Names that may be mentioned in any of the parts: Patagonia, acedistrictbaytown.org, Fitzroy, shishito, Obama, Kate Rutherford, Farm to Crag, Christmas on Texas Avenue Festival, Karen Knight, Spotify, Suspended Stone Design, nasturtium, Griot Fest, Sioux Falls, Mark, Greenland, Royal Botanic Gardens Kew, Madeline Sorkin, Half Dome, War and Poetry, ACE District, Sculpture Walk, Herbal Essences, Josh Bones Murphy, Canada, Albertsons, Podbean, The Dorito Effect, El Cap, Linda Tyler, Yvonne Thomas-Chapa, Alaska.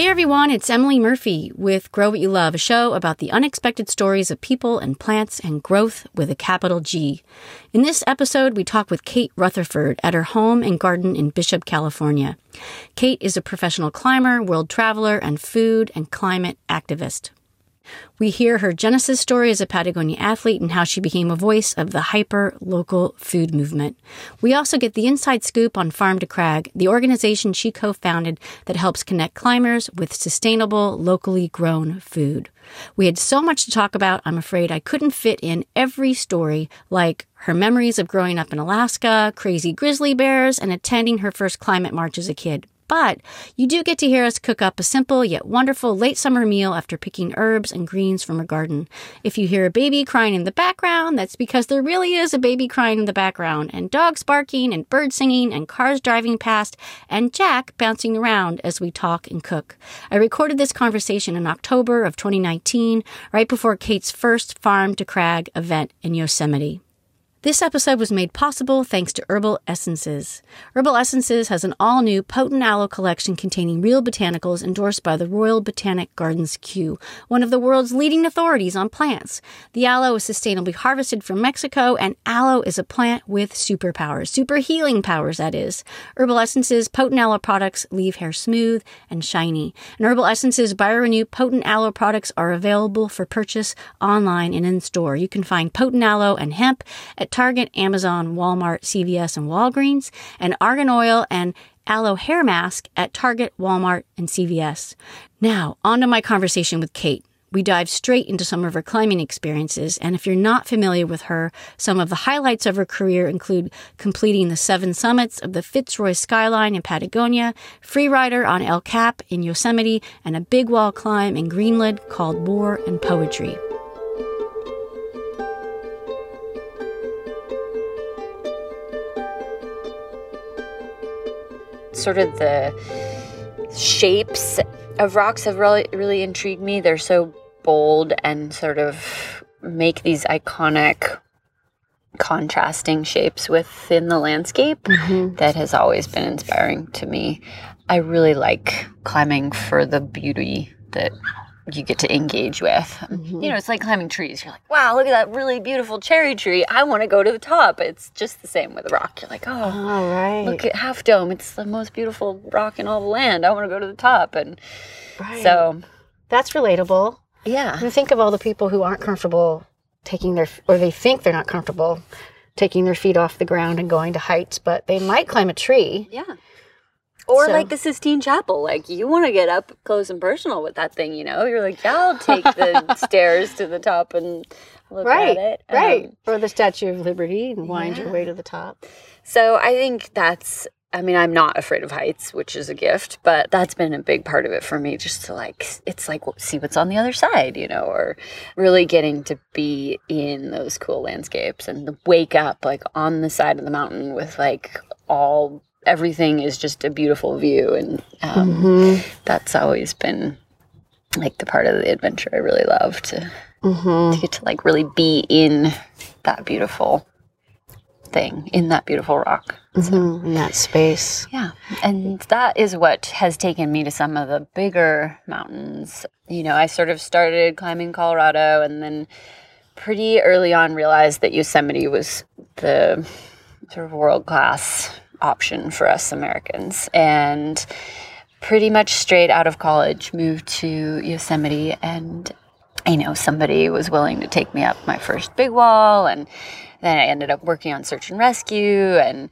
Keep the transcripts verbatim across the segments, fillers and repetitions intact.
Hey everyone, it's Emily Murphy with Grow What You Love, a show about the unexpected stories of people and plants and growth with a capital G. In this episode, we talk with Kate Rutherford at her home and garden in Bishop, California. Kate is a professional climber, world traveler, and food and climate activist. We hear her genesis story as a Patagonia athlete and how she became a voice of the hyper-local food movement. We also get the inside scoop on Farm to Crag, the organization she co-founded that helps connect climbers with sustainable, locally grown food. We had so much to talk about, I'm afraid I couldn't fit in every story, like her memories of growing up in Alaska, crazy grizzly bears, and attending her first climate march as a kid. But you do get to hear us cook up a simple yet wonderful late summer meal after picking herbs and greens from a garden. If you hear a baby crying in the background, that's because there really is a baby crying in the background, and dogs barking, and birds singing, and cars driving past, and Jack bouncing around as we talk and cook. I recorded this conversation in October of twenty nineteen, right before Kate's first Farm to Crag event in Yosemite. This episode was made possible thanks to Herbal Essences. Herbal Essences has an all-new potent aloe collection containing real botanicals endorsed by the Royal Botanic Gardens Kew, one of the world's leading authorities on plants. The aloe is sustainably harvested from Mexico, and aloe is a plant with superpowers, super healing powers, that is. Herbal Essences potent aloe products leave hair smooth and shiny. And Herbal Essences BioRenew potent aloe products are available for purchase online and in-store. You can find potent aloe and hemp at Target, Amazon, Walmart, C V S, and Walgreens, and argan oil and aloe hair mask at Target, Walmart, and C V S. Now, on to my conversation with Kate. We dive straight into some of her climbing experiences, and if you're not familiar with her, some of the highlights of her career include completing the seven summits of the Fitzroy skyline in Patagonia, freerider on El Cap in Yosemite, and a big wall climb in Greenland called War and Poetry. Sort of the shapes of rocks have really, really intrigued me. They're so bold and sort of make these iconic contrasting shapes within the landscape. Mm-hmm. That has always been inspiring to me. I really like climbing for the beauty that you get to engage with. Mm-hmm. You know, it's like climbing trees. You're like, wow, look at that really beautiful cherry tree. I want to go to the top. It's just the same with a rock. You're like, oh, all right. Look at Half Dome. It's the most beautiful rock in all the land. I want to go to the top. And right. So that's relatable. Yeah. You think of all the people who aren't comfortable taking their, or they think they're not comfortable taking their feet off the ground and going to heights, but they might climb a tree. Yeah. Or so. Like the Sistine Chapel, like you want to get up close and personal with that thing, you know? You're like, yeah, I'll take the stairs to the top and look right, at it. Um, right, or the Statue of Liberty and wind yeah. your way to the top. So I think that's, I mean, I'm not afraid of heights, which is a gift, but that's been a big part of it for me, just to like, it's like, see what's on the other side, you know, or really getting to be in those cool landscapes and wake up like on the side of the mountain with like all... everything is just a beautiful view, and um, mm-hmm. that's always been like the part of the adventure I really love, to, mm-hmm. to get to like really be in that beautiful thing, in that beautiful rock. Mm-hmm. So, in that space. Yeah, and that is what has taken me to some of the bigger mountains. You know, I sort of started climbing Colorado and then pretty early on realized that Yosemite was the sort of world-class option for us Americans, and pretty much straight out of college moved to Yosemite, and I know somebody was willing to take me up my first big wall, and then I ended up working on search and rescue and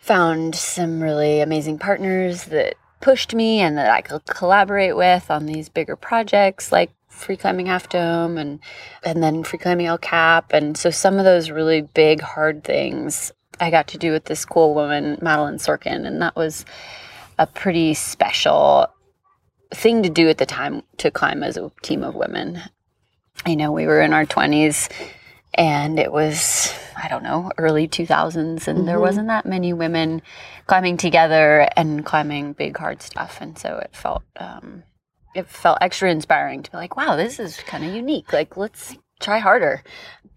found some really amazing partners that pushed me and that I could collaborate with on these bigger projects like free climbing Half Dome and and then free climbing El Cap. And so some of those really big hard things I got to do with this cool woman, Madeline Sorkin, and that was a pretty special thing to do at the time, to climb as a team of women. I know we were in our twenties, and it was, I don't know, early two thousands, and mm-hmm. there wasn't that many women climbing together and climbing big, hard stuff, and so it felt um, it felt extra inspiring to be like, wow, this is kind of unique. Like, let's try harder.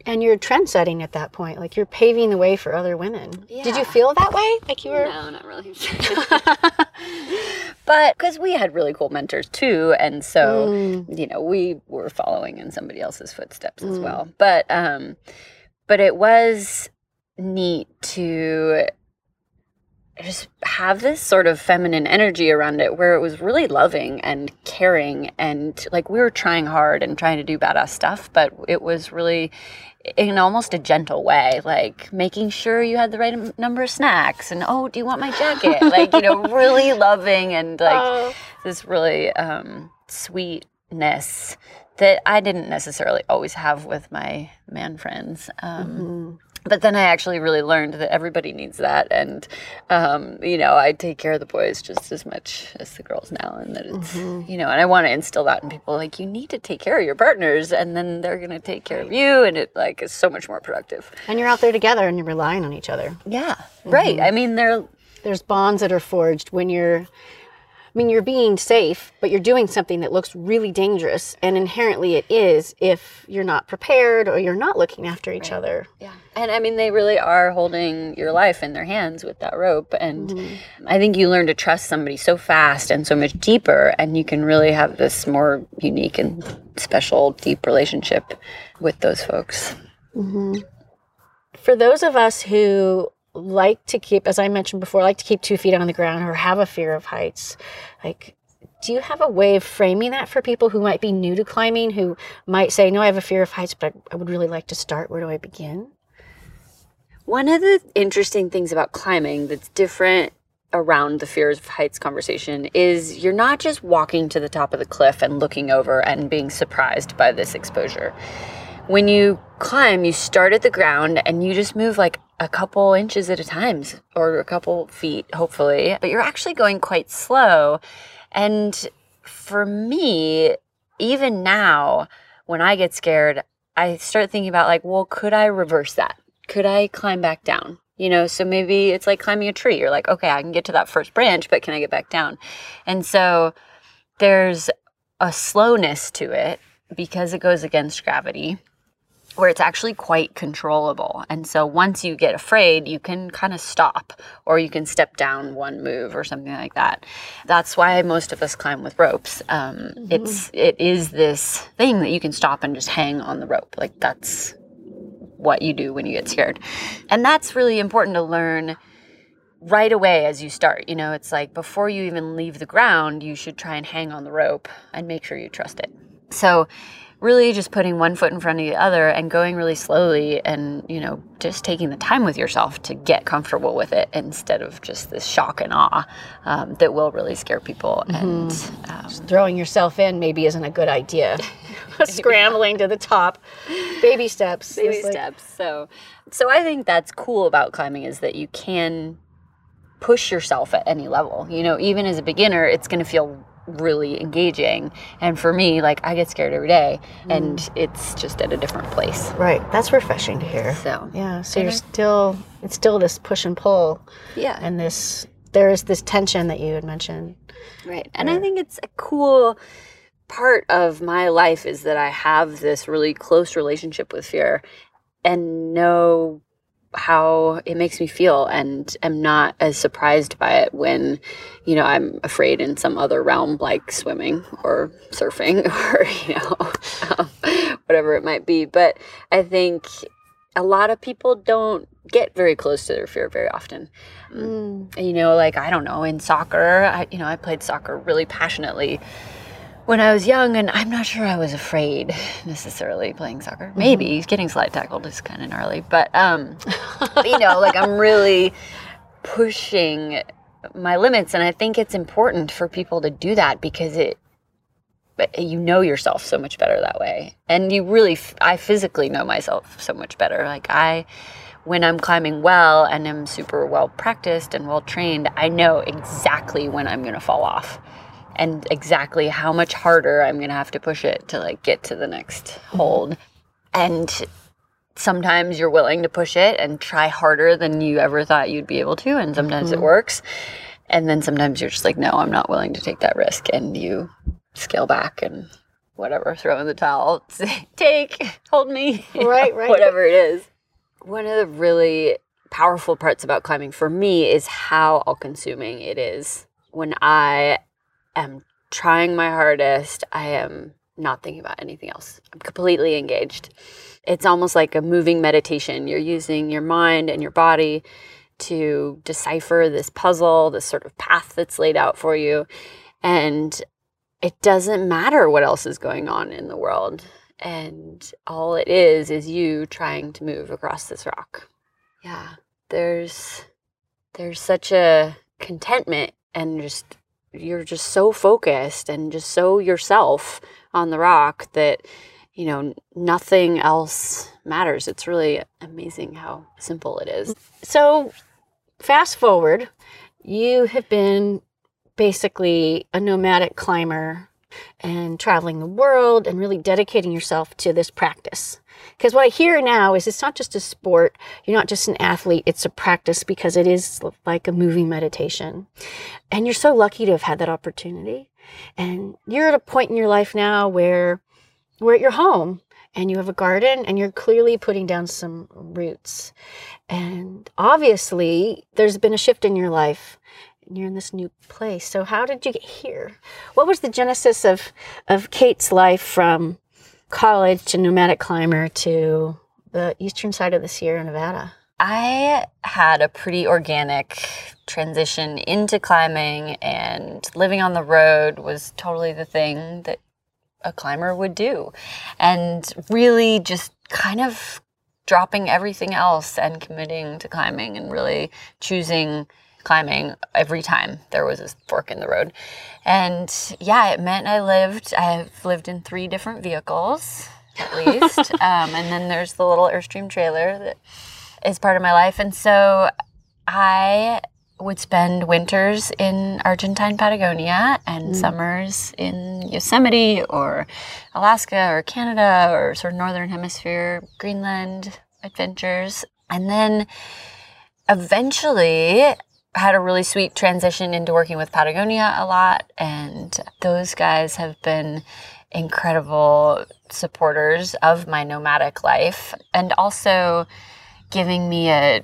And you're trendsetting at that point. Like, you're paving the way for other women. Yeah. Did you feel that way? Like you were? No, not really. But because we had really cool mentors too. And so, mm. you know, we were following in somebody else's footsteps mm. as well. But, um, but it was neat to just have this sort of feminine energy around it where it was really loving and caring, and like we were trying hard and trying to do badass stuff, but it was really in almost a gentle way, like making sure you had the right m- number of snacks and, oh, do you want my jacket? Like, you know, really loving and like oh. this really um, sweetness that I didn't necessarily always have with my man friends. Um, mm-hmm. But then I actually really learned that everybody needs that. And, um, you know, I take care of the boys just as much as the girls now. And that it's, mm-hmm. you know, and I want to instill that in people. Like, you need to take care of your partners, and then they're going to take care of you. And it, like, is so much more productive. And you're out there together and you're relying on each other. Yeah. Mm-hmm. Right. I mean, there there's bonds that are forged when you're, I mean, you're being safe, but you're doing something that looks really dangerous. And inherently it is if you're not prepared or you're not looking after each right. other. Yeah. And I mean, they really are holding your life in their hands with that rope. And mm-hmm. I think you learn to trust somebody so fast and so much deeper, and you can really have this more unique and special, deep relationship with those folks. Mm-hmm. For those of us who like to keep, as I mentioned before, like to keep two feet on the ground or have a fear of heights, like, do you have a way of framing that for people who might be new to climbing, who might say, no, I have a fear of heights, but I, I would really like to start. Where do I begin? One of the interesting things about climbing that's different around the fears of heights conversation is you're not just walking to the top of the cliff and looking over and being surprised by this exposure. When you climb, you start at the ground and you just move like a couple inches at a time, or a couple feet, hopefully, but you're actually going quite slow. And for me, even now, when I get scared, I start thinking about like, well, could I reverse that? Could I climb back down? You know, so maybe it's like climbing a tree. You're like, okay, I can get to that first branch, but can I get back down? And so there's a slowness to it because it goes against gravity, where it's actually quite controllable. And so once you get afraid, you can kind of stop, or you can step down one move or something like that. That's why most of us climb with ropes. Um, mm-hmm. It's it is this thing that you can stop and just hang on the rope. Like, that's what you do when you get scared. And that's really important to learn right away as you start. You know, it's like before you even leave the ground, you should try and hang on the rope and make sure you trust it. So really just putting one foot in front of the other and going really slowly, and, you know, just taking the time with yourself to get comfortable with it instead of just this shock and awe um, that will really scare people. Mm-hmm. And um, just throwing yourself in maybe isn't a good idea. Scrambling to the top. Baby steps. Baby like... steps. So, so I think that's cool about climbing, is that you can push yourself at any level. You know, even as a beginner, it's going to feel really engaging. And for me, like, I get scared every day, and mm. it's just at a different place. Right. That's refreshing to hear. So yeah. So you're still, it's still this push and pull. Yeah. And this, there is this tension that you had mentioned. Right. And I think it's a cool part of my life, is that I have this really close relationship with fear and know how it makes me feel, and am not as surprised by it when, you know, I'm afraid in some other realm, like swimming or surfing or, you know, um, whatever it might be. But I think a lot of people don't get very close to their fear very often. Mm. You know, like, I don't know, in soccer, I, you know, I played soccer really passionately when I was young, and I'm not sure I was afraid necessarily playing soccer. Maybe mm-hmm. getting slide tackled is kind of gnarly, but um, you know, like, I'm really pushing my limits, and I think it's important for people to do that because it, you know yourself so much better that way, and you really, I physically know myself so much better. Like, I, when I'm climbing well and I'm super well practiced and well trained, I know exactly when I'm going to fall off, and exactly how much harder I'm going to have to push it to, like, get to the next hold. And sometimes you're willing to push it and try harder than you ever thought you'd be able to, and sometimes mm-hmm. it works. And then sometimes you're just like, no, I'm not willing to take that risk, and you scale back and whatever, throw in the towel, take, hold me, right, right, whatever it is. One of the really powerful parts about climbing for me is how all-consuming it is. When I am trying my hardest, I am not thinking about anything else. I'm completely engaged. It's almost like a moving meditation. You're using your mind and your body to decipher this puzzle, this sort of path that's laid out for you. And it doesn't matter what else is going on in the world. And all it is is you trying to move across this rock. Yeah, there's there's such a contentment, and just you're just so focused and just so yourself on the rock that, you know, nothing else matters. It's really amazing how simple it is. So fast forward, you have been basically a nomadic climber and traveling the world and really dedicating yourself to this practice. Because what I hear now is it's not just a sport. You're not just an athlete. It's a practice, because it is like a moving meditation. And you're so lucky to have had that opportunity. And you're at a point in your life now where we're at your home and you have a garden and you're clearly putting down some roots. And obviously there's been a shift in your life. You're in this new place. So how did you get here? What was the genesis of, of Kate's life from college to nomadic climber to the eastern side of the Sierra Nevada? I had a pretty organic transition into climbing, and living on the road was totally the thing that a climber would do. And really just kind of dropping everything else and committing to climbing and really choosing climbing every time there was a fork in the road. And yeah, it meant I lived, I've lived in three different vehicles at least. um, and then there's the little Airstream trailer that is part of my life. And so I would spend winters in Argentine Patagonia and mm. summers in Yosemite or Alaska or Canada or sort of Northern Hemisphere, Greenland adventures. And then eventually had a really sweet transition into working with Patagonia a lot, and those guys have been incredible supporters of my nomadic life, and also giving me a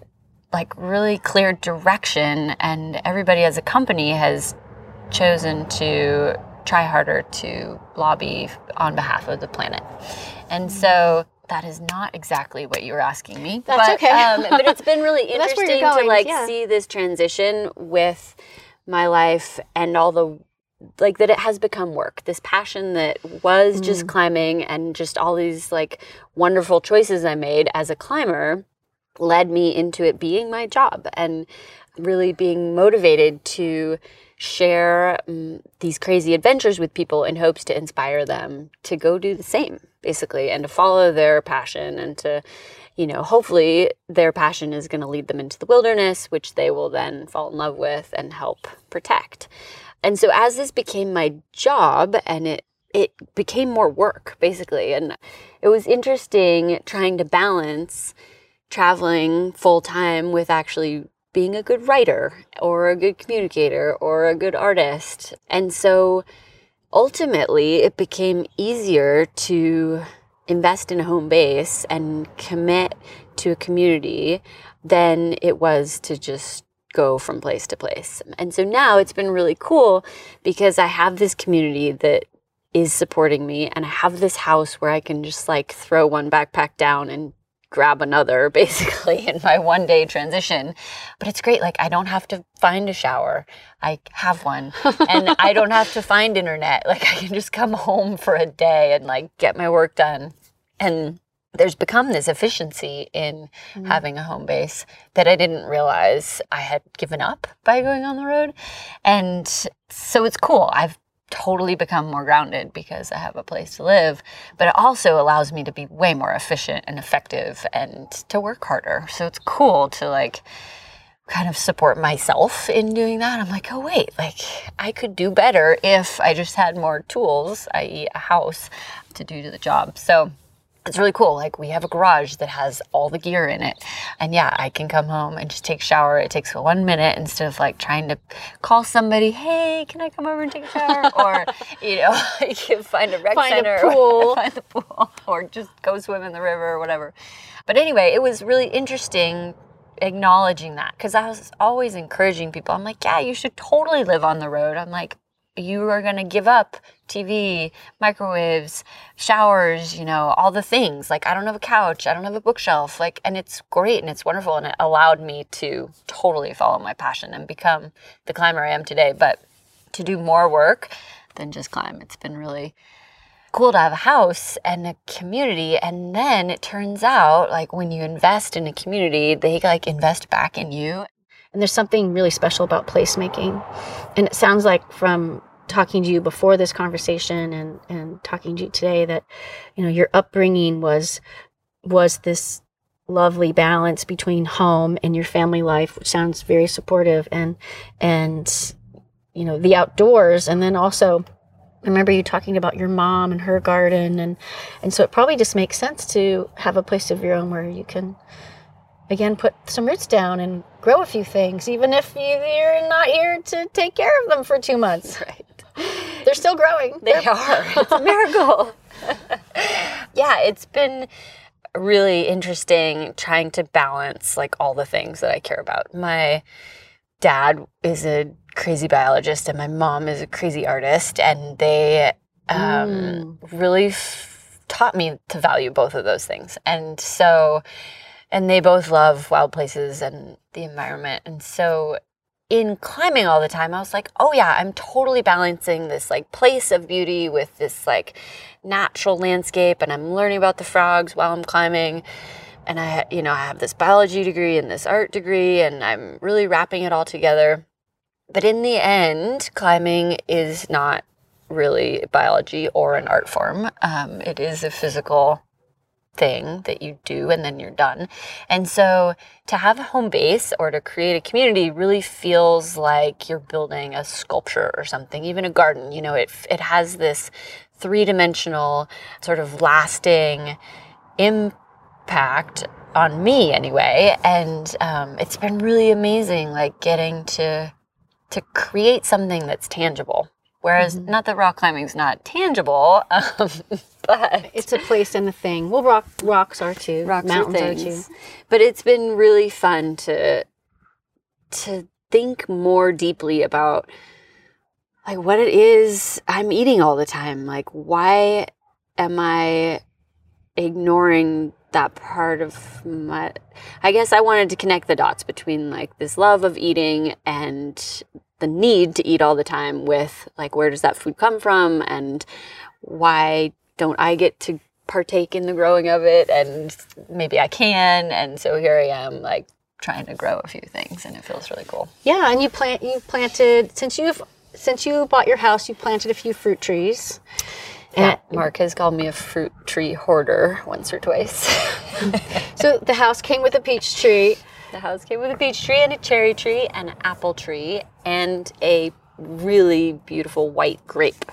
like really clear direction. And everybody as a company has chosen to try harder to lobby on behalf of the planet. And so that is not exactly what you were asking me. That's but, okay. um, but it's been really interesting to like yeah. see this transition with my life, and all the, like that it has become work. This passion that was mm. just climbing and just all these like wonderful choices I made as a climber led me into it being my job, and really being motivated to share um, these crazy adventures with people in hopes to inspire them to go do the same, basically, and to follow their passion, and to, you know, hopefully their passion is going to lead them into the wilderness, which they will then fall in love with and help protect. And so as this became my job, and it it became more work, basically, and it was interesting trying to balance traveling full-time with actually being a good writer or a good communicator or a good artist. And so ultimately it became easier to invest in a home base and commit to a community than it was to just go from place to place. And so now it's been really cool, because I have this community that is supporting me, and I have this house where I can just like throw one backpack down and grab another, basically, in my one day transition. But it's great. Like, I don't have to find a shower. I have one. And I don't have to find internet. Like, I can just come home for a day and like get my work done. And there's become this efficiency in mm. having a home base that I didn't realize I had given up by going on the road. And so it's cool. I've totally become more grounded because I have a place to live, but it also allows me to be way more efficient and effective and to work harder. So it's cool to like kind of support myself in doing that. I'm like, oh wait, like I could do better if I just had more tools, that is a house, to do to the job. So it's really cool. Like, we have a garage that has all the gear in it. And yeah, I can come home and just take a shower. It takes one minute instead of like trying to call somebody, hey, can I come over and take a shower? Or, you know, you can find a rec find center. A pool. Or find the pool. Or just go swim in the river or whatever. But anyway, it was really interesting acknowledging that, because I was always encouraging people. I'm like, yeah, you should totally live on the road. I'm like, you are going to give up T V, microwaves, showers, you know, all the things. Like, I don't have a couch. I don't have a bookshelf. Like, and it's great and it's wonderful. And it allowed me to totally follow my passion and become the climber I am today. But to do more work than just climb, it's been really cool to have a house and a community. And then it turns out, like, when you invest in a community, they like invest back in you. And there's something really special about placemaking. And it sounds like from talking to you before this conversation and, and talking to you today that, you know, your upbringing was was this lovely balance between home and your family life, which sounds very supportive, and and you know, the outdoors. And then also I remember you talking about your mom and her garden, and and so it probably just makes sense to have a place of your own where you can again put some roots down and grow a few things, even if you're not here to take care of them for two months. Right. They're still growing. They They're, are. It's a miracle. Yeah, it's been really interesting trying to balance like all the things that I care about. My dad is a crazy biologist and my mom is a crazy artist, and they um, mm. really f- taught me to value both of those things. And so, and they both love wild places and the environment. And so in climbing all the time, I was like, oh yeah, I'm totally balancing this like place of beauty with this like natural landscape, and I'm learning about the frogs while I'm climbing. And I, you know, I have this biology degree and this art degree, and I'm really wrapping it all together. But in the end, climbing is not really biology or an art form. Um, it is a physical thing that you do and then you're done. And so to have a home base or to create a community really feels like you're building a sculpture or something, even a garden. You know, it it has this three-dimensional sort of lasting impact on me anyway. And um, it's been really amazing, like getting to to create something that's tangible. Whereas, mm-hmm. not that rock climbing is not tangible, um, but it's a place and a thing. Well, rock rocks are too. Rocks mountains are things. Are too. But it's been really fun to to think more deeply about like what it is I'm eating all the time. Like, why am I ignoring that part of my? I guess I wanted to connect the dots between like this love of eating and the need to eat all the time with like, where does that food come from, and why don't I get to partake in the growing of it, and maybe I can. And so here I am like trying to grow a few things, and it feels really cool. Yeah. And you plant, you planted since you've, since you bought your house, you planted a few fruit trees. Yeah, and Mark has called me a fruit tree hoarder once or twice. So the house came with a peach tree. The house came with a peach tree and a cherry tree and an apple tree and a really beautiful white grape.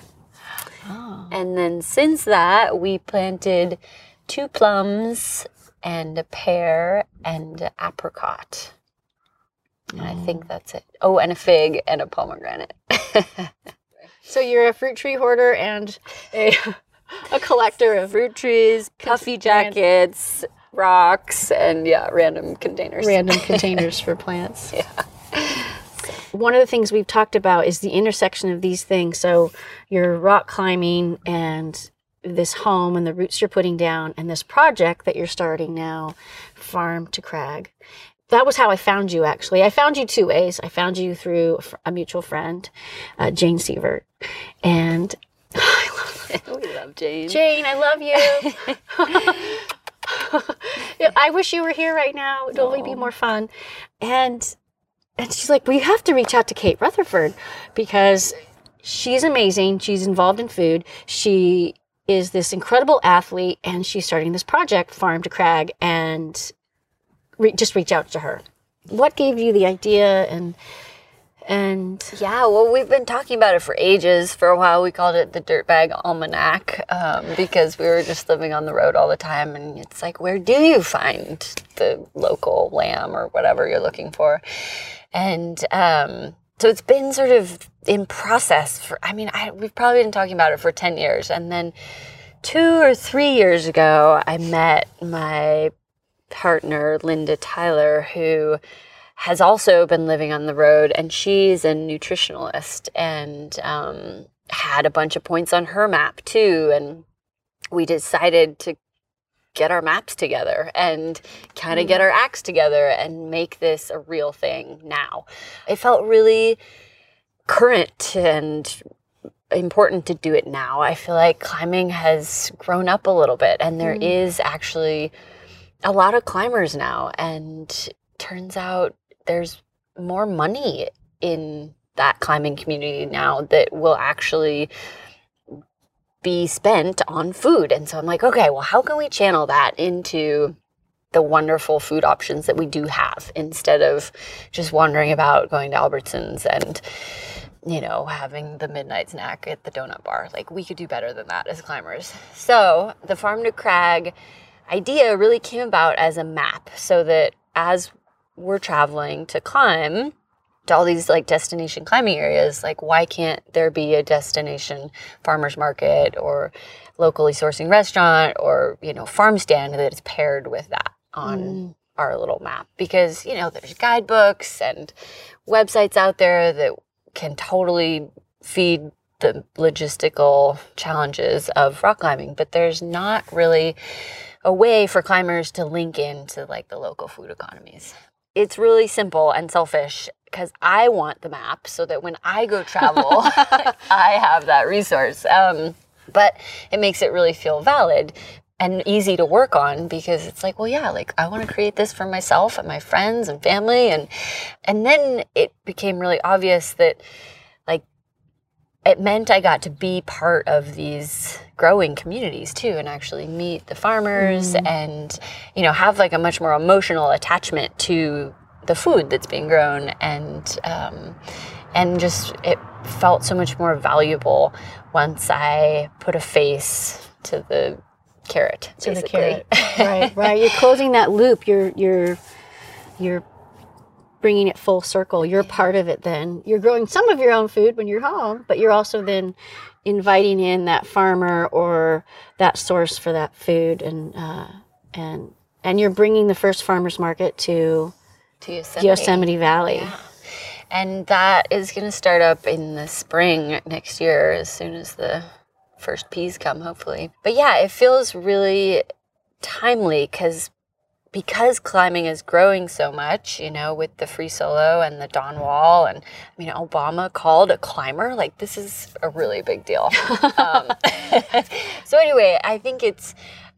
Oh. And then since that, we planted two plums and a pear and an apricot. And oh. I think that's it. Oh, and a fig and a pomegranate. So you're a fruit tree hoarder and a, a collector of fruit trees, puffy jackets, rocks, and yeah, random containers. Random containers for plants. Yeah. One of the things we've talked about is the intersection of these things. So your rock climbing and this home and the roots you're putting down and this project that you're starting now, Farm to Crag. That was how I found you, actually. I found you two ways. I found you through a mutual friend, uh, Jane Sievert. And oh, I love it. We love Jane. Jane, I love you. I wish you were here right now. It'll only be more fun. And and she's like, we have to reach out to Kate Rutherford because she's amazing. She's involved in food. She is this incredible athlete, and she's starting this project, Farm to Crag, and re- just reach out to her. What gave you the idea, and And yeah, well, we've been talking about it for ages. For a while, we called it the Dirtbag Almanac um, because we were just living on the road all the time. And it's like, where do you find the local lamb or whatever you're looking for? And um, so it's been sort of in process for, I mean, I, we've probably been talking about it for ten years. And then two or three years ago, I met my partner, Linda Tyler, who has also been living on the road, and she's a nutritionalist and um, had a bunch of points on her map too. And we decided to get our maps together and kind of get our acts together and make this a real thing now. It felt really current and important to do it now. I feel like climbing has grown up a little bit, and there mm. is actually a lot of climbers now, and turns out there's more money in that climbing community now that will actually be spent on food. And so I'm like, okay, well, how can we channel that into the wonderful food options that we do have, instead of just wandering about going to Albertsons and, you know, having the midnight snack at the donut bar? Like, we could do better than that as climbers. So the Farm to Crag idea really came about as a map, so that as we're traveling to climb to all these like destination climbing areas, like, why can't there be a destination farmer's market or locally sourcing restaurant or, you know, farm stand that is paired with that on mm. our little map? Because, you know, there's guidebooks and websites out there that can totally feed the logistical challenges of rock climbing, but there's not really a way for climbers to link into like the local food economies. It's really simple and selfish, because I want the map so that when I go travel, I have that resource. Um, but it makes it really feel valid and easy to work on, because it's like, well, yeah, like, I want to create this for myself and my friends and family. And, and then it became really obvious that, like, it meant I got to be part of these growing communities too, and actually meet the farmers mm. and, you know, have like a much more emotional attachment to the food that's being grown. And, um, and just, it felt so much more valuable once I put a face to the carrot. To basically. the carrot. Right. Right. You're closing that loop. You're, you're, you're, bringing it full circle. You're part of it then. You're growing some of your own food when you're home, but you're also then inviting in that farmer or that source for that food. And uh, and and you're bringing the first farmer's market to, to Yosemite. Yosemite Valley. Yeah. And that is going to start up in the spring next year, as soon as the first peas come, hopefully. But yeah, it feels really timely, because Because climbing is growing so much, you know, with the free solo and the Dawn Wall, and I mean, Obama called a climber, like, this is a really big deal. um, so anyway, I think it's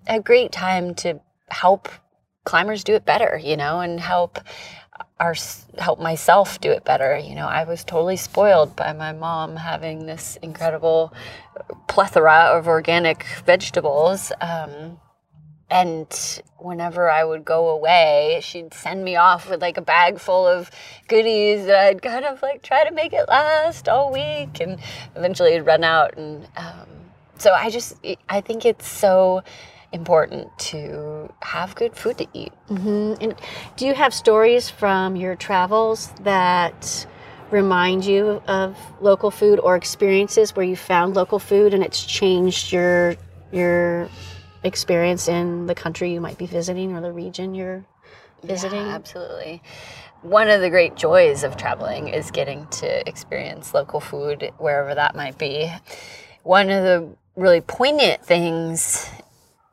a great time to help climbers do it better, you know, and help our help myself do it better. You know, I was totally spoiled by my mom having this incredible plethora of organic vegetables. Um, And whenever I would go away, she'd send me off with like a bag full of goodies that I'd kind of like try to make it last all week, and eventually it'd run out. And um, so I just, I think it's so important to have good food to eat. Mm-hmm. And do you have stories from your travels that remind you of local food, or experiences where you found local food and it's changed your, your experience in the country you might be visiting or the region you're visiting? Yeah, absolutely. One of the great joys of traveling is getting to experience local food, wherever that might be. One of the really poignant things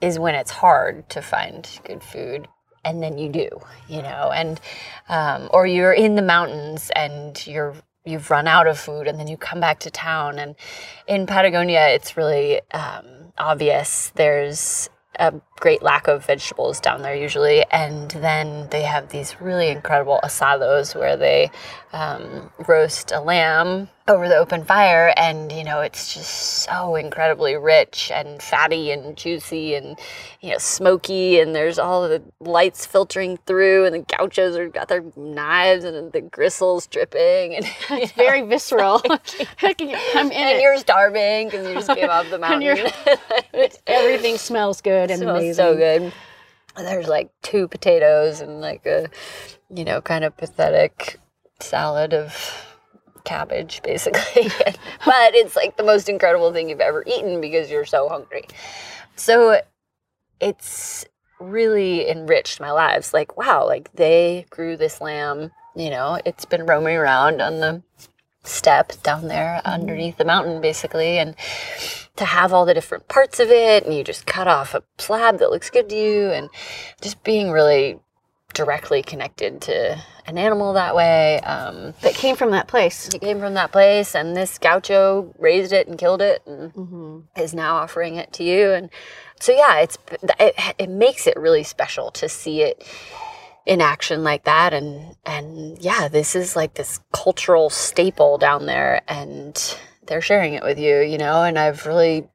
is when it's hard to find good food, and then you do, you know, and um, or you're in the mountains and you're you've run out of food, and then you come back to town. And in Patagonia, it's really um, obvious. There's a great lack of vegetables down there usually, and then they have these really incredible asados where they um, roast a lamb over the open fire, and you know, it's just so incredibly rich and fatty and juicy and, you know, smoky, and there's all the lights filtering through, and the gauchos are got their knives and the gristles dripping, and you know, it's very visceral. Like, I'm in and it. You're starving because you just came off the mountain. It's, everything smells good and amazing. So good. And there's like two potatoes and like a, you know, kind of pathetic salad of cabbage, basically. But it's like the most incredible thing you've ever eaten because you're so hungry. So it's really enriched my lives. Like, wow, like they grew this lamb, you know, it's been roaming around on the step down there underneath the mountain, basically, and to have all the different parts of it, and you just cut off a slab that looks good to you, and just being really directly connected to an animal that way. Um, that came from that place. It came from that place, and this gaucho raised it and killed it, and mm-hmm. is now offering it to you. And so, yeah, it's it, it makes it really special to see it in action like that, and and yeah, this is like this cultural staple down there, and they're sharing it with you, you know, and I've really,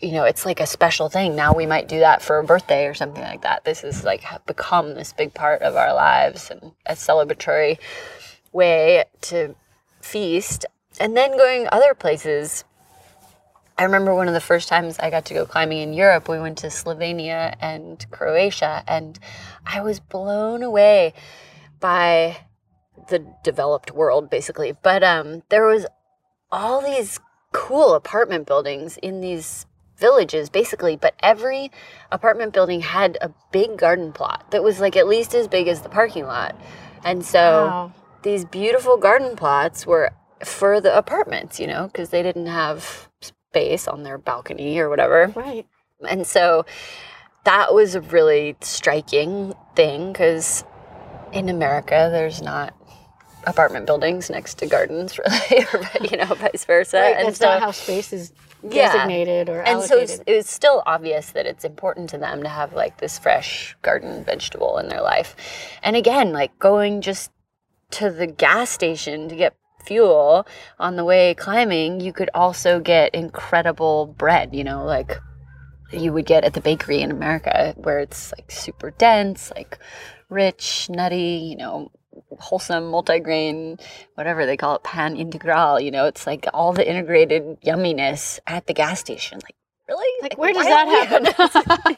you know, it's like a special thing. Now we might do that for a birthday or something like that. This is like become this big part of our lives and a celebratory way to feast. And then going other places, I remember one of the first times I got to go climbing in Europe, we went to Slovenia and Croatia, and I was blown away by the developed world, basically. But um, there was all these cool apartment buildings in these villages, basically, but every apartment building had a big garden plot that was like at least as big as the parking lot. And so wow. These beautiful garden plots were for the apartments, you know, because they didn't have space on their balcony or whatever. Right. And so that was a really striking thing, because in America there's not apartment buildings next to gardens, really, or, you know, vice versa. Right, and that's so, not how space is designated yeah. or allocated. And so it's, it's still obvious that it's important to them to have like this fresh garden vegetable in their life. And again, like going just to the gas station to get fuel on the way climbing, you could also get incredible bread, you know, like you would get at the bakery in America, where it's like super dense, like rich, nutty, you know, wholesome, multigrain, whatever they call it, pan integral, you know, it's like all the integrated yumminess at the gas station. Like, really? Like, like where does that happen?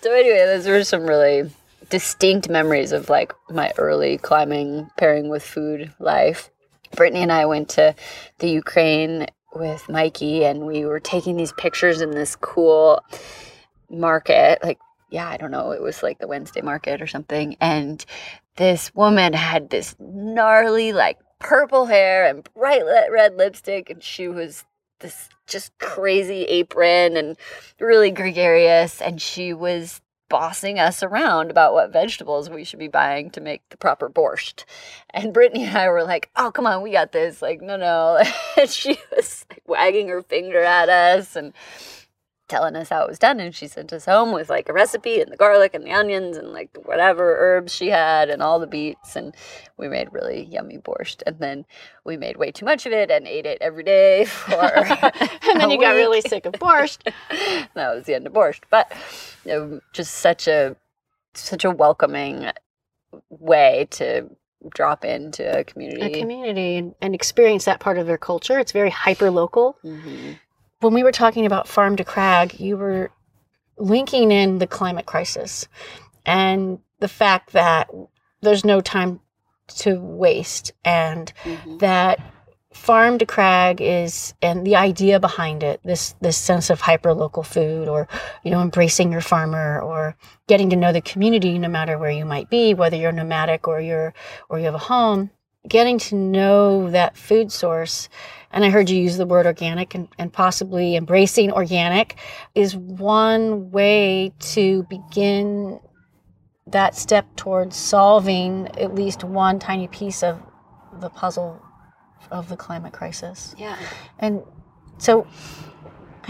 So anyway, those were some really distinct memories of like my early climbing pairing with food life. Brittany and I went to the Ukraine with Mikey, and we were taking these pictures in this cool market. Like, yeah, I don't know. It was like the Wednesday market or something. And this woman had this gnarly, like, purple hair and bright red lipstick. And she was this just crazy apron and really gregarious. And she was bossing us around about what vegetables we should be buying to make the proper borscht. And Brittany and I were like, oh, come on, we got this. Like, no, no. And she was like wagging her finger at us and telling us how it was done. And she sent us home with like a recipe and the garlic and the onions and like whatever herbs she had and all the beets. And we made really yummy borscht. And then we made way too much of it and ate it every day for and then you week. Got really sick of borscht. That was the end of borscht. But you know, just such a such a welcoming way to drop into a community. A community and, and experience that part of their culture. It's very hyper-local. Mm-hmm. When we were talking about Farm to Crag, you were linking in the climate crisis and the fact that there's no time to waste, and mm-hmm. that Farm to Crag is, and the idea behind it, this this sense of hyper-local food, or, you know, embracing your farmer, or getting to know the community no matter where you might be, whether you're nomadic or you're or you have a home, getting to know that food source. And I heard you use the word organic, and, and possibly embracing organic is one way to begin that step towards solving at least one tiny piece of the puzzle of the climate crisis. Yeah. And so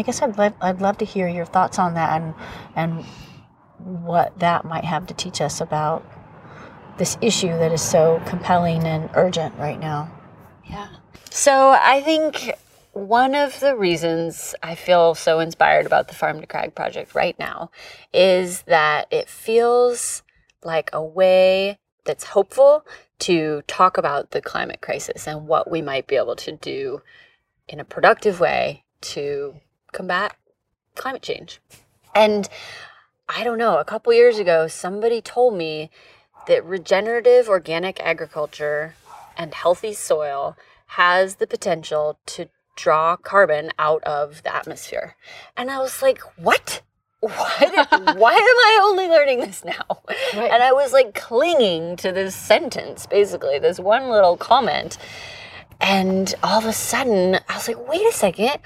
I guess I'd love, I'd love to hear your thoughts on that, and and what that might have to teach us about this issue that is so compelling and urgent right now. Yeah. So I think one of the reasons I feel so inspired about the Farm to Crag project right now is that it feels like a way that's hopeful to talk about the climate crisis and what we might be able to do in a productive way to combat climate change. And I don't know, a couple years ago, somebody told me that regenerative organic agriculture and healthy soil has the potential to draw carbon out of the atmosphere. And I was like, what? What? Why am I only learning this now? Right. And I was like clinging to this sentence, basically, this one little comment. And all of a sudden, I was like, wait a second,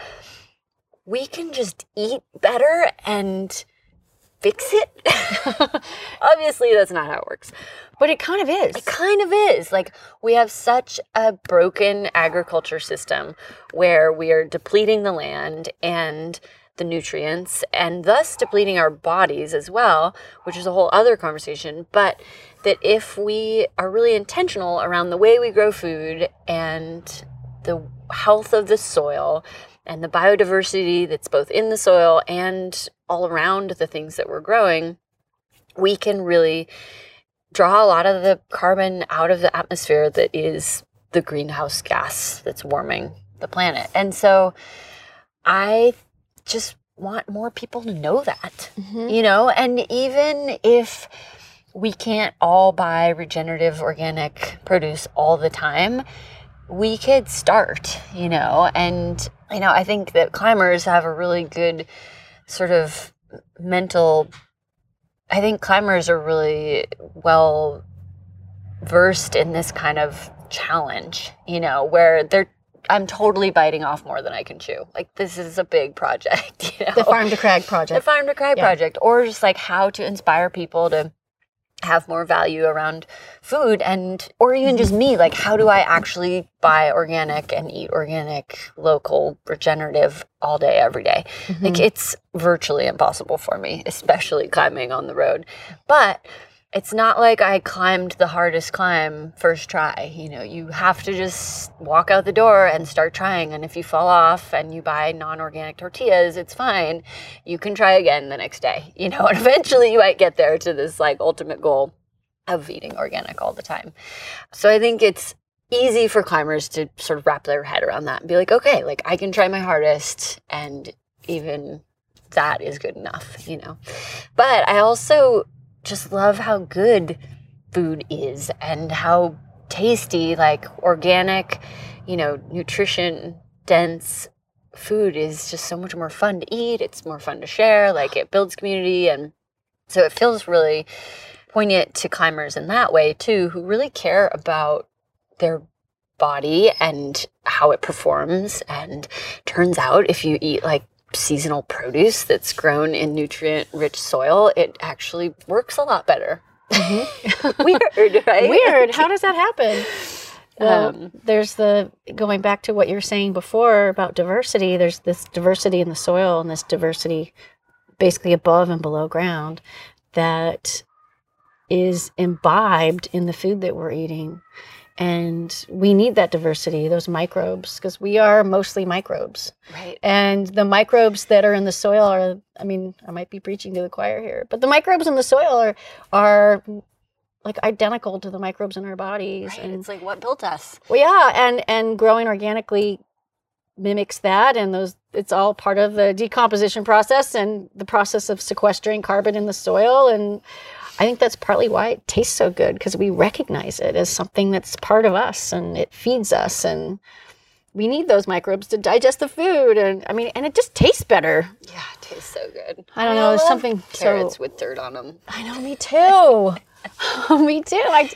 we can just eat better and fix it? Obviously, that's not how it works. But it kind of is. It kind of is. Like, we have such a broken agriculture system where we are depleting the land and the nutrients, and thus depleting our bodies as well, which is a whole other conversation. But that if we are really intentional around the way we grow food and the health of the soil and the biodiversity that's both in the soil and all around the things that we're growing, we can really draw a lot of the carbon out of the atmosphere that is the greenhouse gas that's warming the planet. And so I just want more people to know that, mm-hmm. you know, and even if we can't all buy regenerative organic produce all the time, we could start, you know, and, you know, I think that climbers have a really good sort of mental, I think climbers are really well versed in this kind of challenge, you know, where they're, I'm totally biting off more than I can chew. Like, this is a big project, you know? The Farm to Crag project. The Farm to Crag yeah. project, or just like how to inspire people to have more value around food, and or even just me, like, how do I actually buy organic and eat organic, local, regenerative all day, every day? Mm-hmm. Like, it's virtually impossible for me, especially climbing on the road. But it's not like I climbed the hardest climb first try. You know, you have to just walk out the door and start trying. And if you fall off and you buy non-organic tortillas, it's fine. You can try again the next day, you know, and eventually you might get there to this like ultimate goal of eating organic all the time. So I think it's easy for climbers to sort of wrap their head around that and be like, okay, like I can try my hardest and even that is good enough, you know. But I also just love how good food is and how tasty, like, organic, you know, nutrition dense food is. Just so much more fun to eat. It's more fun to share. Like, it builds community. And so it feels really poignant to climbers in that way too, who really care about their body and how it performs. And turns out if you eat like seasonal produce that's grown in nutrient-rich soil, it actually works a lot better. Mm-hmm. Weird, right? Weird. How does that happen? Well, um, there's the, going back to what you were saying before about diversity, there's this diversity in the soil and this diversity basically above and below ground that is imbibed in the food that we're eating. And we need that diversity, those microbes, because we are mostly microbes. Right. And the microbes that are in the soil are, I mean, I might be preaching to the choir here, but the microbes in the soil are, are like identical to the microbes in our bodies. Right. And it's like what built us. Well, yeah. And, and growing organically mimics that. And those, it's all part of the decomposition process and the process of sequestering carbon in the soil. And I think that's partly why it tastes so good, because we recognize it as something that's part of us and it feeds us, and we need those microbes to digest the food. And I mean, and it just tastes better. Yeah, it tastes so good. I don't I know, there's something carrots so, with dirt on them. I know, me too. me too. I,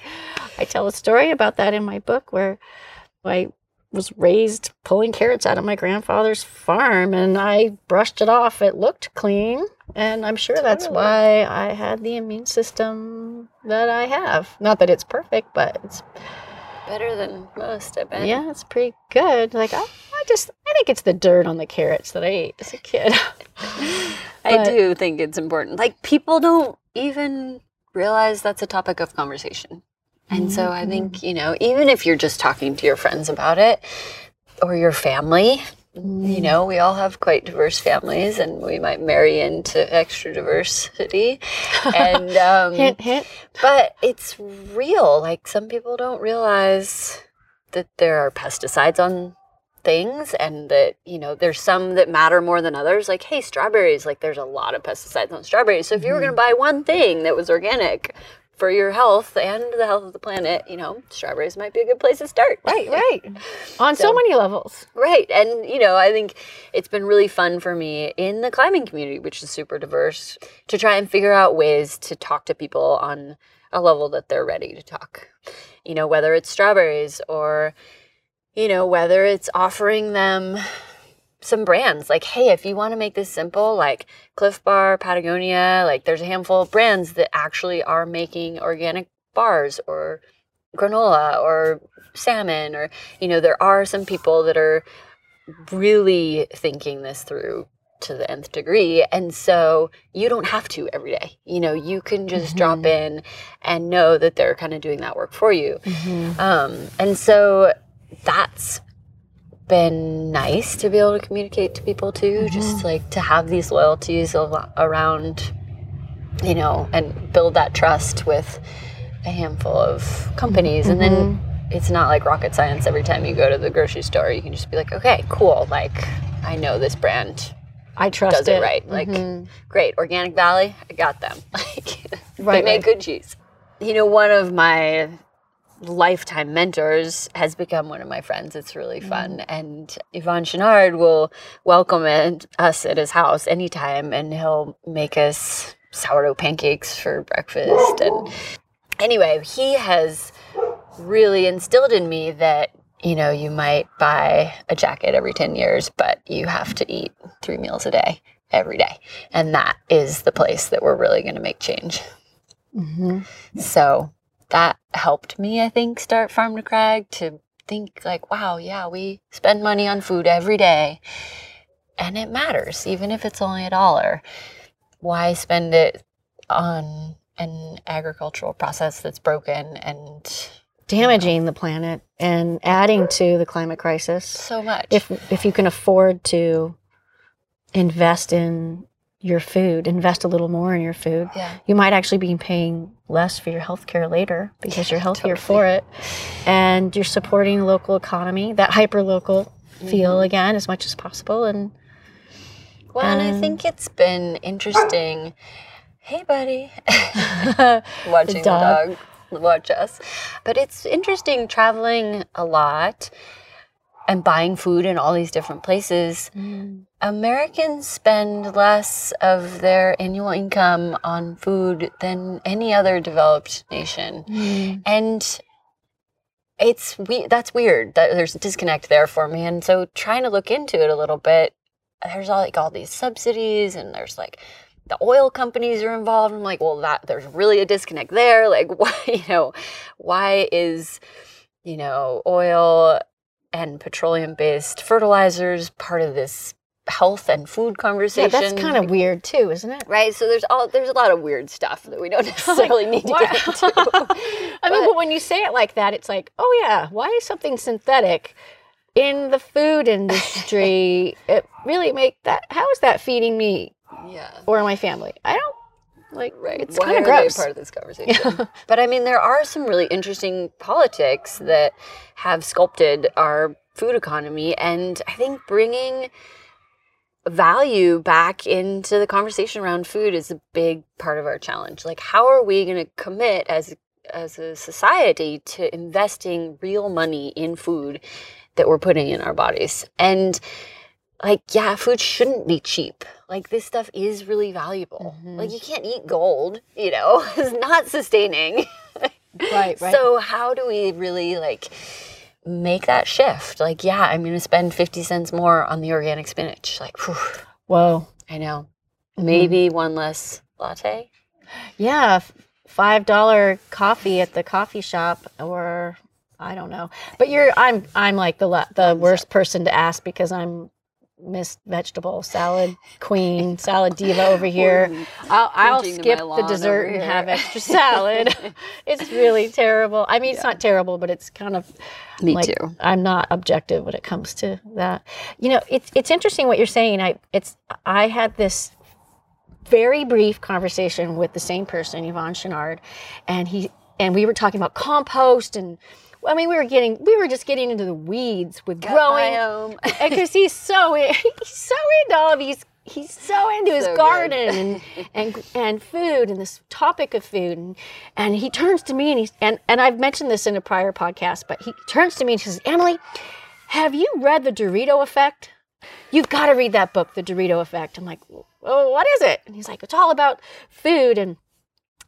I tell a story about that in my book where I was raised pulling carrots out of my grandfather's farm, and I brushed it off. It looked clean. And I'm sure that's why I had the immune system that I have. Not that it's perfect, but it's better than most, I bet. Yeah, it's pretty good. Like, I, I just, I think it's the dirt on the carrots that I ate as a kid. I do think it's important. Like, people don't even realize that's a topic of conversation. And mm-hmm. so I think, you know, even if you're just talking to your friends about it or your family, mm. you know, we all have quite diverse families and we might marry into extra diversity. And, um, hint, hint. But it's real. Like, some people don't realize that there are pesticides on things and that, you know, there's some that matter more than others. Like, hey, strawberries, like there's a lot of pesticides on strawberries. So if mm-hmm. you were going to buy one thing that was organic for your health and the health of the planet, you know, strawberries might be a good place to start. Right, right. On so, so many levels. Right. And, you know, I think it's been really fun for me in the climbing community, which is super diverse, to try and figure out ways to talk to people on a level that they're ready to talk. You know, whether it's strawberries or, you know, whether it's offering them some brands. Like, hey, if you want to make this simple, like Cliff Bar, Patagonia, like there's a handful of brands that actually are making organic bars or granola or salmon or, you know, there are some people that are really thinking this through to the nth degree. And so you don't have to every day. You know, you can just mm-hmm. drop in and know that they're kind of doing that work for you. Mm-hmm. Um, and so that's been nice to be able to communicate to people too, mm-hmm. just like to have these loyalties around, you know, and build that trust with a handful of companies. Mm-hmm. And then it's not like rocket science. Every time you go to the grocery store, you can just be like, okay, cool. Like, I know this brand. I trust does it. Does it right. Like, mm-hmm. great. Organic Valley, I got them. Like, right, they make right. good cheese. You know, one of my lifetime mentors has become one of my friends. It's really fun. Mm-hmm. And Yvon Chouinard will welcome it, us at his house anytime, and he'll make us sourdough pancakes for breakfast. And anyway, he has really instilled in me that, you know, you might buy a jacket every ten years, but you have to eat three meals a day, every day. And that is the place that we're really going to make change. Mm-hmm. So that helped me, I think, start Farm to Crag, to think like, wow, yeah, we spend money on food every day and it matters, even if it's only a dollar. Why spend it on an agricultural process that's broken and damaging, you know, the planet and adding to the climate crisis so much? If if you can afford to invest in your food, invest a little more in your food. Yeah. You might actually be paying less for your health care later because yeah, you're healthier totally. For it. And you're supporting the local economy, that hyper-local mm-hmm. feel again as much as possible. And Well, um, and I think it's been interesting. Hey, buddy. Watching the dog. the dog watch us. But it's interesting traveling a lot and buying food in all these different places. Mm. Americans spend less of their annual income on food than any other developed nation. Mm. And it's we that's weird. That there's a disconnect there for me. And so trying to look into it a little bit, there's all, like all these subsidies and there's like the oil companies are involved. I'm like, well, that there's really a disconnect there. Like, why, you know, why is, you know, oil and petroleum-based fertilizers part of this health and food conversation? Yeah, that's kind of like, weird too, isn't it? Right. So there's all there's a lot of weird stuff that we don't necessarily like, need to get into. I but, mean, but when you say it like that, it's like, oh yeah, why is something synthetic in the food industry? It really make that. How is that feeding me? Yeah. Or my family? I don't. Like, right. It's kind of gross. Part of this conversation. Yeah. But I mean, there are some really interesting politics that have sculpted our food economy. And I think bringing value back into the conversation around food is a big part of our challenge. Like, how are we going to commit as, as a society to investing real money in food that we're putting in our bodies? And like, yeah, food shouldn't be cheap. Like, this stuff is really valuable. Mm-hmm. Like, you can't eat gold, you know. It's not sustaining. Right, right. So how do we really, like, make that shift? Like, yeah, I'm going to spend fifty cents more on the organic spinach. Like, whew. Whoa. I know. Mm-hmm. Maybe one less latte. Yeah, five dollar coffee at the coffee shop or I don't know. But you're, I'm, I'm like the the worst person to ask because I'm Miss Vegetable Salad Queen, Salad Diva over here. I'll, I'll skip the dessert and have extra salad. It's really terrible. I mean, yeah. It's not terrible, but it's kind of me like, too. I'm not objective when it comes to that. You know, it's it's interesting what you're saying. I it's I had this very brief conversation with the same person, Yvon Chouinard, and he and we were talking about compost and. I mean, we were getting, we were just getting into the weeds with Gut growing, because he's so he's so into all of these. He's so into his so garden and, and and food and this topic of food, and and he turns to me and he and and I've mentioned this in a prior podcast, but he turns to me and says, "Emily, have you read The Dorito Effect? You've got to read that book, The Dorito Effect." I'm like, "Oh, what is it?" And he's like, "It's all about food and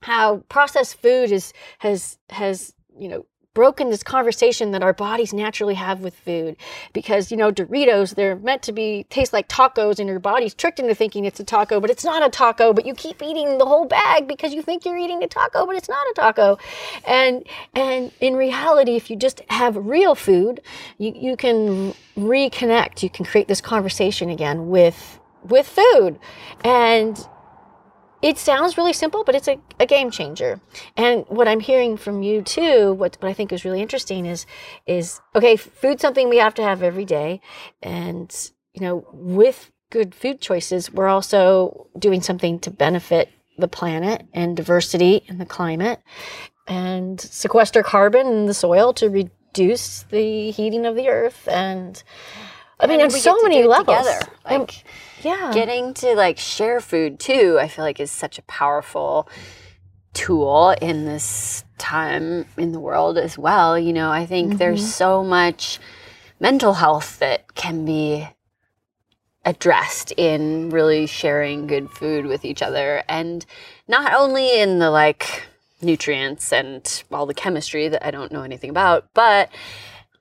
how processed food is has has you know." broken this conversation that our bodies naturally have with food, because you know Doritos, they're meant to be taste like tacos, and your body's tricked into thinking it's a taco, but it's not a taco, but you keep eating the whole bag because you think you're eating a taco, but it's not a taco. And and in reality, if you just have real food, you, you can reconnect, you can create this conversation again with with food. And it sounds really simple, but it's a, a game changer. And what I'm hearing from you too, what, what I think is really interesting is, is okay, food's something we have to have every day. And, you know, with good food choices, we're also doing something to benefit the planet and diversity and the climate and sequester carbon in the soil to reduce the heating of the earth. And I mean, on so many levels. Together. Like, um, yeah. Getting to like share food too, I feel like is such a powerful tool in this time in the world as well. You know, I think mm-hmm. there's so much mental health that can be addressed in really sharing good food with each other. And not only in the like nutrients and all the chemistry that I don't know anything about, but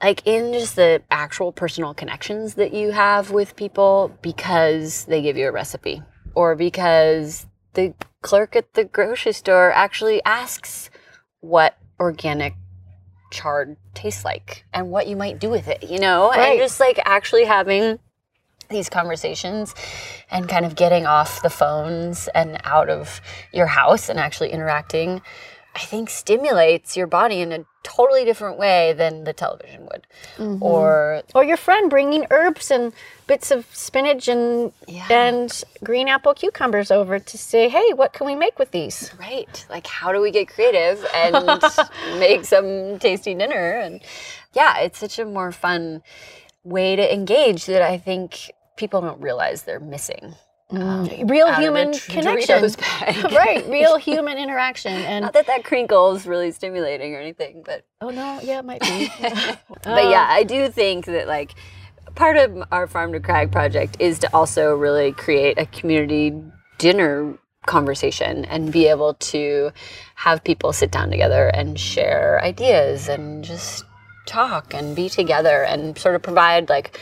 like in just the actual personal connections that you have with people because they give you a recipe or because the clerk at the grocery store actually asks what organic chard tastes like and what you might do with it, you know? Right. And just like actually having these conversations and kind of getting off the phones and out of your house and actually interacting, I think stimulates your body in a totally different way than the television would. Mm-hmm. Or or your friend bringing herbs and bits of spinach and yeah. and green apple cucumbers over to say, hey, what can we make with these? Right. Like, how do we get creative and make some tasty dinner? And yeah, it's such a more fun way to engage that I think people don't realize they're missing. Um, real human connection. Right, real human interaction. And not that that crinkle is really stimulating or anything, but oh no, yeah, it might be. But um, yeah, I do think that like part of our Farm to Crag project is to also really create a community dinner conversation and be able to have people sit down together and share ideas and just talk and be together and sort of provide like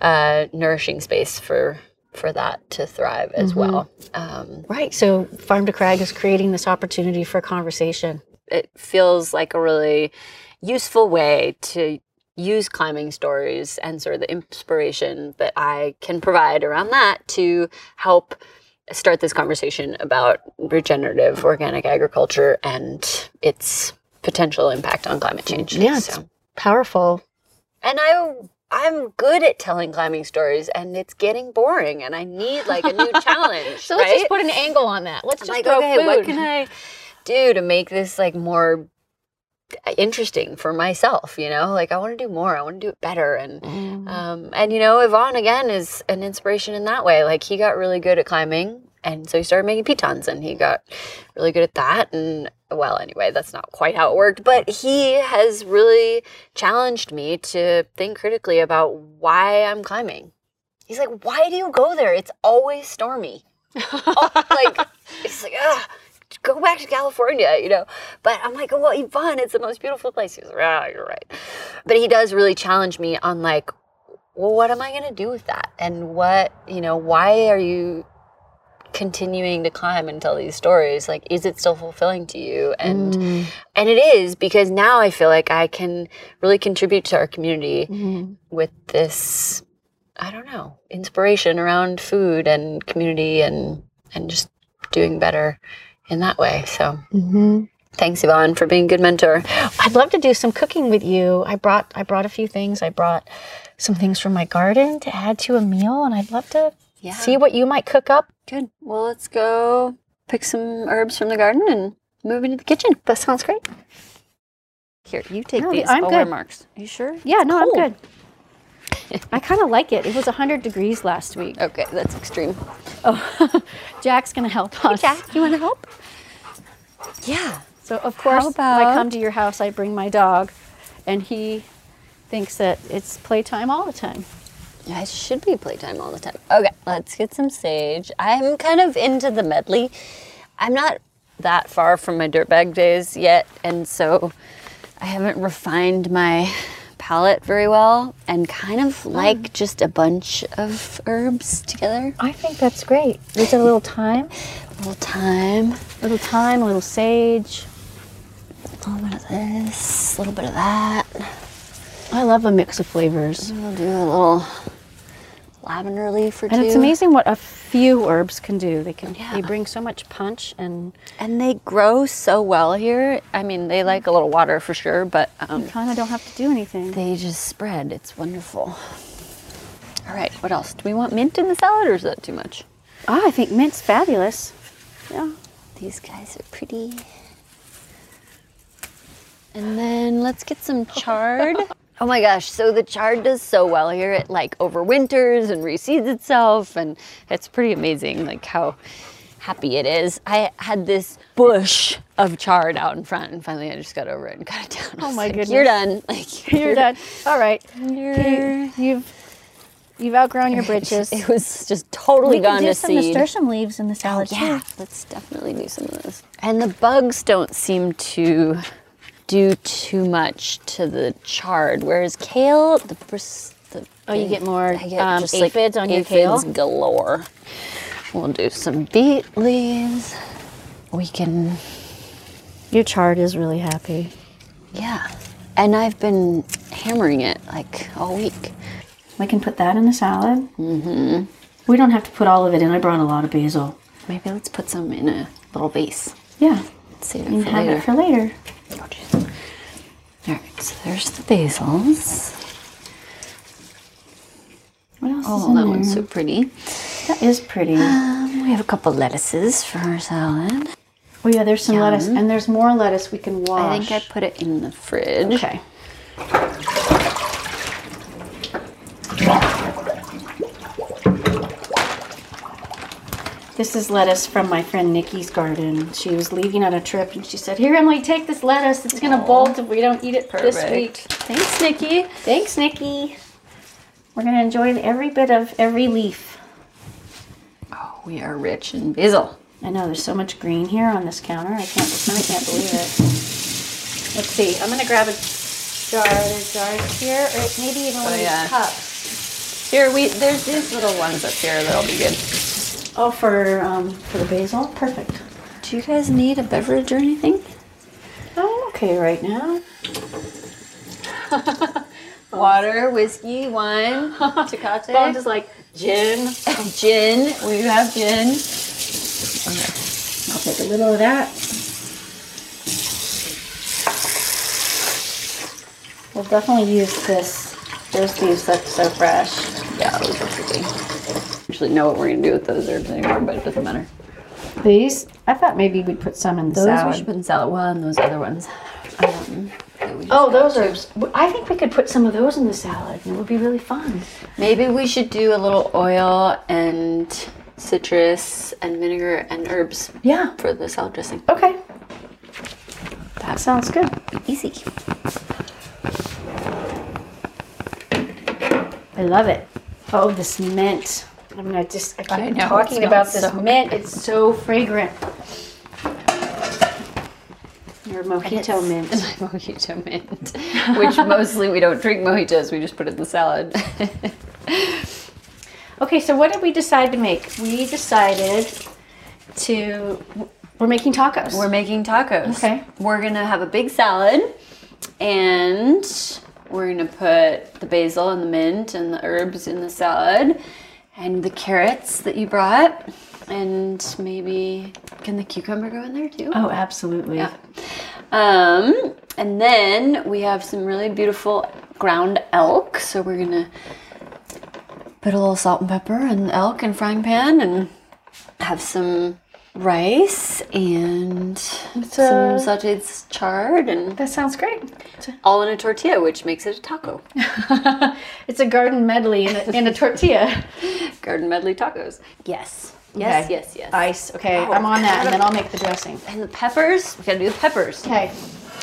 a nourishing space for for that to thrive as mm-hmm. well. Um, right, so Farm to Crag is creating this opportunity for conversation. It feels like a really useful way to use climbing stories and sort of the inspiration that I can provide around that to help start this conversation about regenerative organic agriculture and its potential impact on climate change. Yeah, so. It's powerful. And I... I'm good at telling climbing stories, and it's getting boring, and I need like a new challenge. So let's right? just put an angle on that. Let's I'm just like, throw okay, food. What can I do to make this like more interesting for myself? You know, like I want to do more. I want to do it better, and mm. um, and you know, Yvon again is an inspiration in that way. Like he got really good at climbing, and so he started making pitons, and he got really good at that, and. Well, anyway, that's not quite how it worked, but he has really challenged me to think critically about why I'm climbing. He's like, why do you go there? It's always stormy. oh, like, he's like, ah, go back to California, you know? But I'm like, oh, well, Yvon, it's the most beautiful place. He's like, ah, you're right. But he does really challenge me on like, well, what am I going to do with that? And what, you know, why are you continuing to climb and tell these stories, like, is it still fulfilling to you? And mm. and it is, because now I feel like I can really contribute to our community mm-hmm. with this, I don't know, inspiration around food and community and and just doing better in that way. So mm-hmm. thanks, Yvonne, for being a good mentor. I'd love to do some cooking with you. I brought I brought a few things. I brought some things from my garden to add to a meal, and I'd love to yeah. see what you might cook up. Good. Well, let's go pick some herbs from the garden and move into the kitchen. That sounds great. Here, you take no, these. I'm I'll good. Wear marks. Are you sure? Yeah, it's no, cold. I'm good. I kind of like it. It was one hundred degrees last week. Okay, that's extreme. Oh, Jack's going to help us. Hey, Jack, you want to help? Yeah. So, of course, about... when I come to your house, I bring my dog, and he thinks that it's playtime all the time. Yeah, it should be playtime all the time. Okay, let's get some sage. I'm kind of into the medley. I'm not that far from my dirtbag days yet, and so I haven't refined my palette very well, and kind of like um, just a bunch of herbs together. I think that's great. Is it a little thyme? A little thyme. A little thyme, a little sage. A little bit of this, a little bit of that. I love a mix of flavors. We'll do a little lavender leaf or two. And it's amazing what a few herbs can do. They can yeah. they bring so much punch, and and they grow so well here. I mean, they like a little water for sure, but um, you kind of don't have to do anything. They just spread. It's wonderful. All right, what else? Do we want mint in the salad, or is that too much? Oh, I think mint's fabulous. Yeah, these guys are pretty. And then let's get some chard. Oh my gosh, so the chard does so well here. It like overwinters and reseeds itself, and it's pretty amazing like how happy it is. I had this bush of chard out in front, and finally I just got over it and cut it down. Oh my like, goodness. You're done. Like, you're, you're done. All right. You're, you've you've outgrown your britches. It was just totally we gone to seed. We can do some nasturtium leaves in the salad too. Oh, yeah, let's definitely do some of this. And the bugs don't seem to do too much to the chard, whereas kale, the, the oh, you get more I get um, just aphids like on your kale galore. We'll do some beet leaves. We can. Your chard is really happy. Yeah, and I've been hammering it like all week. We can put that in the salad. Mm-hmm. We don't have to put all of it in. I brought a lot of basil. Maybe let's put some in a little vase. Yeah, let's save it and for have later. It for later. Gorgeous. All right, so there's the basils. What else oh, is in that there? One's so pretty. That is pretty. Um, we have a couple lettuces for our salad. Oh yeah, there's some Yum. lettuce, and there's more lettuce we can wash. I think I put it in the fridge. Okay. This is lettuce from my friend Nikki's garden. She was leaving on a trip, and she said, "Here, Emily, take this lettuce. It's gonna Aww. bolt if we don't eat it Perfect. this week." Thanks, Nikki. Thanks, Nikki. We're gonna enjoy every bit of every leaf. Oh, we are rich in basil. I know. There's so much green here on this counter. I can't. I can't believe it. Let's see. I'm gonna grab a jar. There's jars here, or maybe even one oh, of these yeah. cups. Here, we there's these little ones up here that'll be good. Oh, for um, for the basil? Perfect. Do you guys need a beverage or anything? I'm okay right now. Water, whiskey, wine, tecate. Well, I'm just like gin. Gin. We have gin. Okay. I'll take a little of that. We'll definitely use this. Those leaves look so fresh. Yeah, those are pretty. Actually know what we're gonna do with those herbs anymore, but it doesn't matter. These, I thought maybe we'd put some in the those salad. Those we should put in salad. Well, and those other ones. Um, oh, those herbs. I think we could put some of those in the salad. It would be really fun. Maybe we should do a little oil and citrus and vinegar and herbs. Yeah. For the salad dressing. Okay. That sounds good. Easy. I love it. Oh, this mint. I mean, I just, I keep I know, talking about this so mint. Good. It's so fragrant. Your mojito it's, mint. My mojito mint, which mostly we don't drink mojitos. We just put it in the salad. Okay, so what did we decide to make? We decided to, we're making tacos. We're making tacos. Okay. We're gonna have a big salad, and we're gonna put the basil and the mint and the herbs in the salad, and the carrots that you brought, and maybe, can the cucumber go in there too? Oh, absolutely. Yeah. Um, and then we have some really beautiful ground elk, so we're gonna put a little salt and pepper and elk in a frying pan, and have some rice and so, some sauteed chard, and that sounds great. All in a tortilla, which makes it a taco. It's a garden medley in a, in a tortilla. Garden medley tacos. Yes. Yes. Okay. Yes. Yes. Ice. Okay, oh, I'm on that, and then I'll make the dressing. And the peppers. We gotta do the peppers. Okay.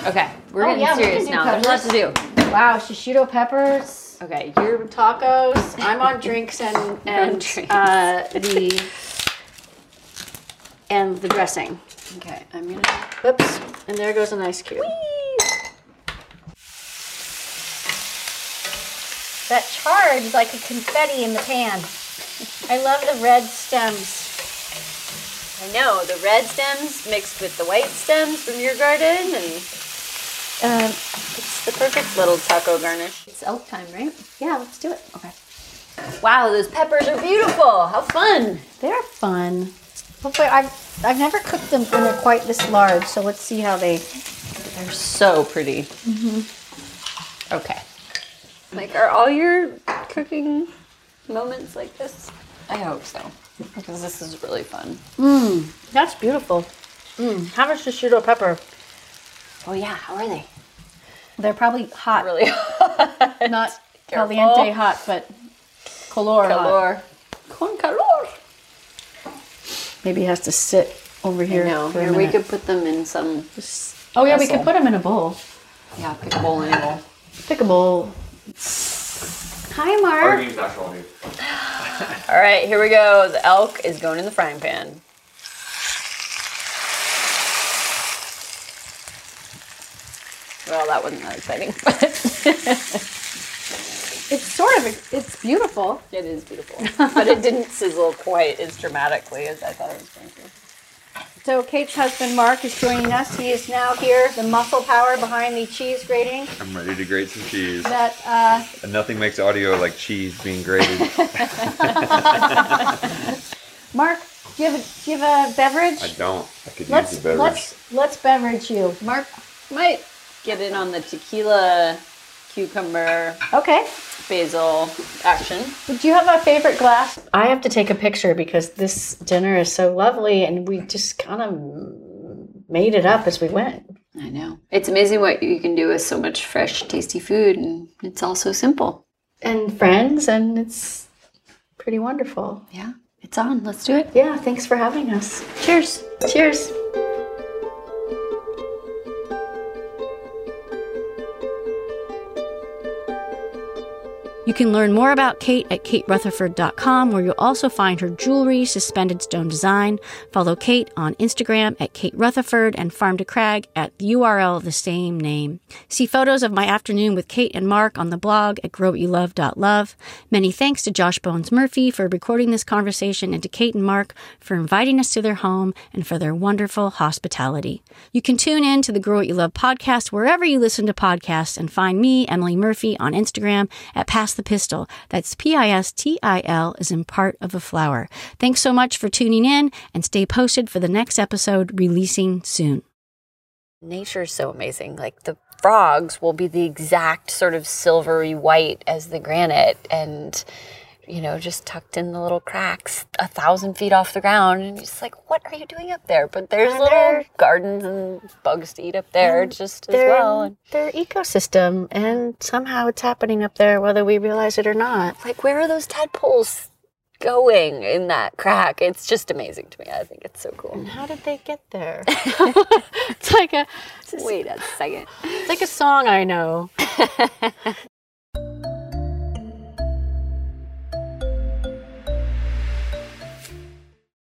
Okay. We're oh, getting yeah, serious we now. Peppers. There's lots to do. Wow, shishito peppers. Okay, you're tacos. I'm on drinks and and drinks. Uh, the and the dressing. Okay, I'm gonna. Whoops! And there goes an ice cube. Whee! That chard is like a confetti in the pan. I love the red stems. I know, the red stems mixed with the white stems from your garden, and. Uh, It's the perfect little taco garnish. It's elk time, right? Yeah, let's do it. Okay. Wow, those peppers are beautiful. How fun. They're fun. Hopefully, I've, I've never cooked them when they're quite this large, so let's see how they... They're so pretty. Mm-hmm. Okay. Like, are all your cooking moments like this? I hope so, because this is really fun. Mmm, that's beautiful. Mmm, how much shishito pepper? Oh yeah, how are they? They're probably hot. Really hot. Not Careful. Caliente hot, but color, color. hot. Con calor. Maybe it has to sit over here. No, or we could put them in some. Just oh yeah, vessel. We could put them in a bowl. Yeah, pick a bowl in a bowl. Pick a bowl. Hi, Mark. All right, here we go. The elk is going in the frying pan. Well, that wasn't that exciting, but it's sort of, it's beautiful. It is beautiful, but it didn't sizzle quite as dramatically as I thought it was going to. So Kate's husband, Mark, is joining us. He is now here, the muscle power behind the cheese grating. I'm ready to grate some cheese. That uh, and nothing makes audio like cheese being grated. Mark, do you, have a, do you have a beverage? I don't. I could let's, use a beverage. Let's, let's beverage you. Mark might... Get in on the tequila, cucumber, okay, basil action. Do you have a favorite glass? I have to take a picture because this dinner is so lovely, and we just kind of made it up as we went. I know. It's amazing what you can do with so much fresh, tasty food, and it's all so simple. And friends, and it's pretty wonderful. Yeah, it's on. Let's do it. Yeah, thanks for having us. Cheers. Cheers. You can learn more about Kate at kate rutherford dot com, where you'll also find her jewelry, suspended stone design. Follow Kate on Instagram at Kate Rutherford and Farm to Crag at the U R L of the same name. See photos of my afternoon with Kate and Mark on the blog at grow what you love dot love. Many thanks to Josh Bones Murphy for recording this conversation, and to Kate and Mark for inviting us to their home and for their wonderful hospitality. You can tune in to the Grow What You Love podcast wherever you listen to podcasts, and find me, Emily Murphy, on Instagram at Past the Pistil. That's P I S T I L as in part of a flower. Thanks so much for tuning in, and stay posted for the next episode releasing soon. Nature is so amazing. Like, the frogs will be the exact sort of silvery white as the granite, and you know, just tucked in the little cracks a thousand feet off the ground, and it's like, what are you doing up there? But there's and little gardens and bugs to eat up there just as well. Their ecosystem, and somehow it's happening up there whether we realize it or not. Like, where are those tadpoles going in that crack? It's just amazing to me. I think it's so cool. And how did they get there? It's like a... Wait a second. It's like a song I know.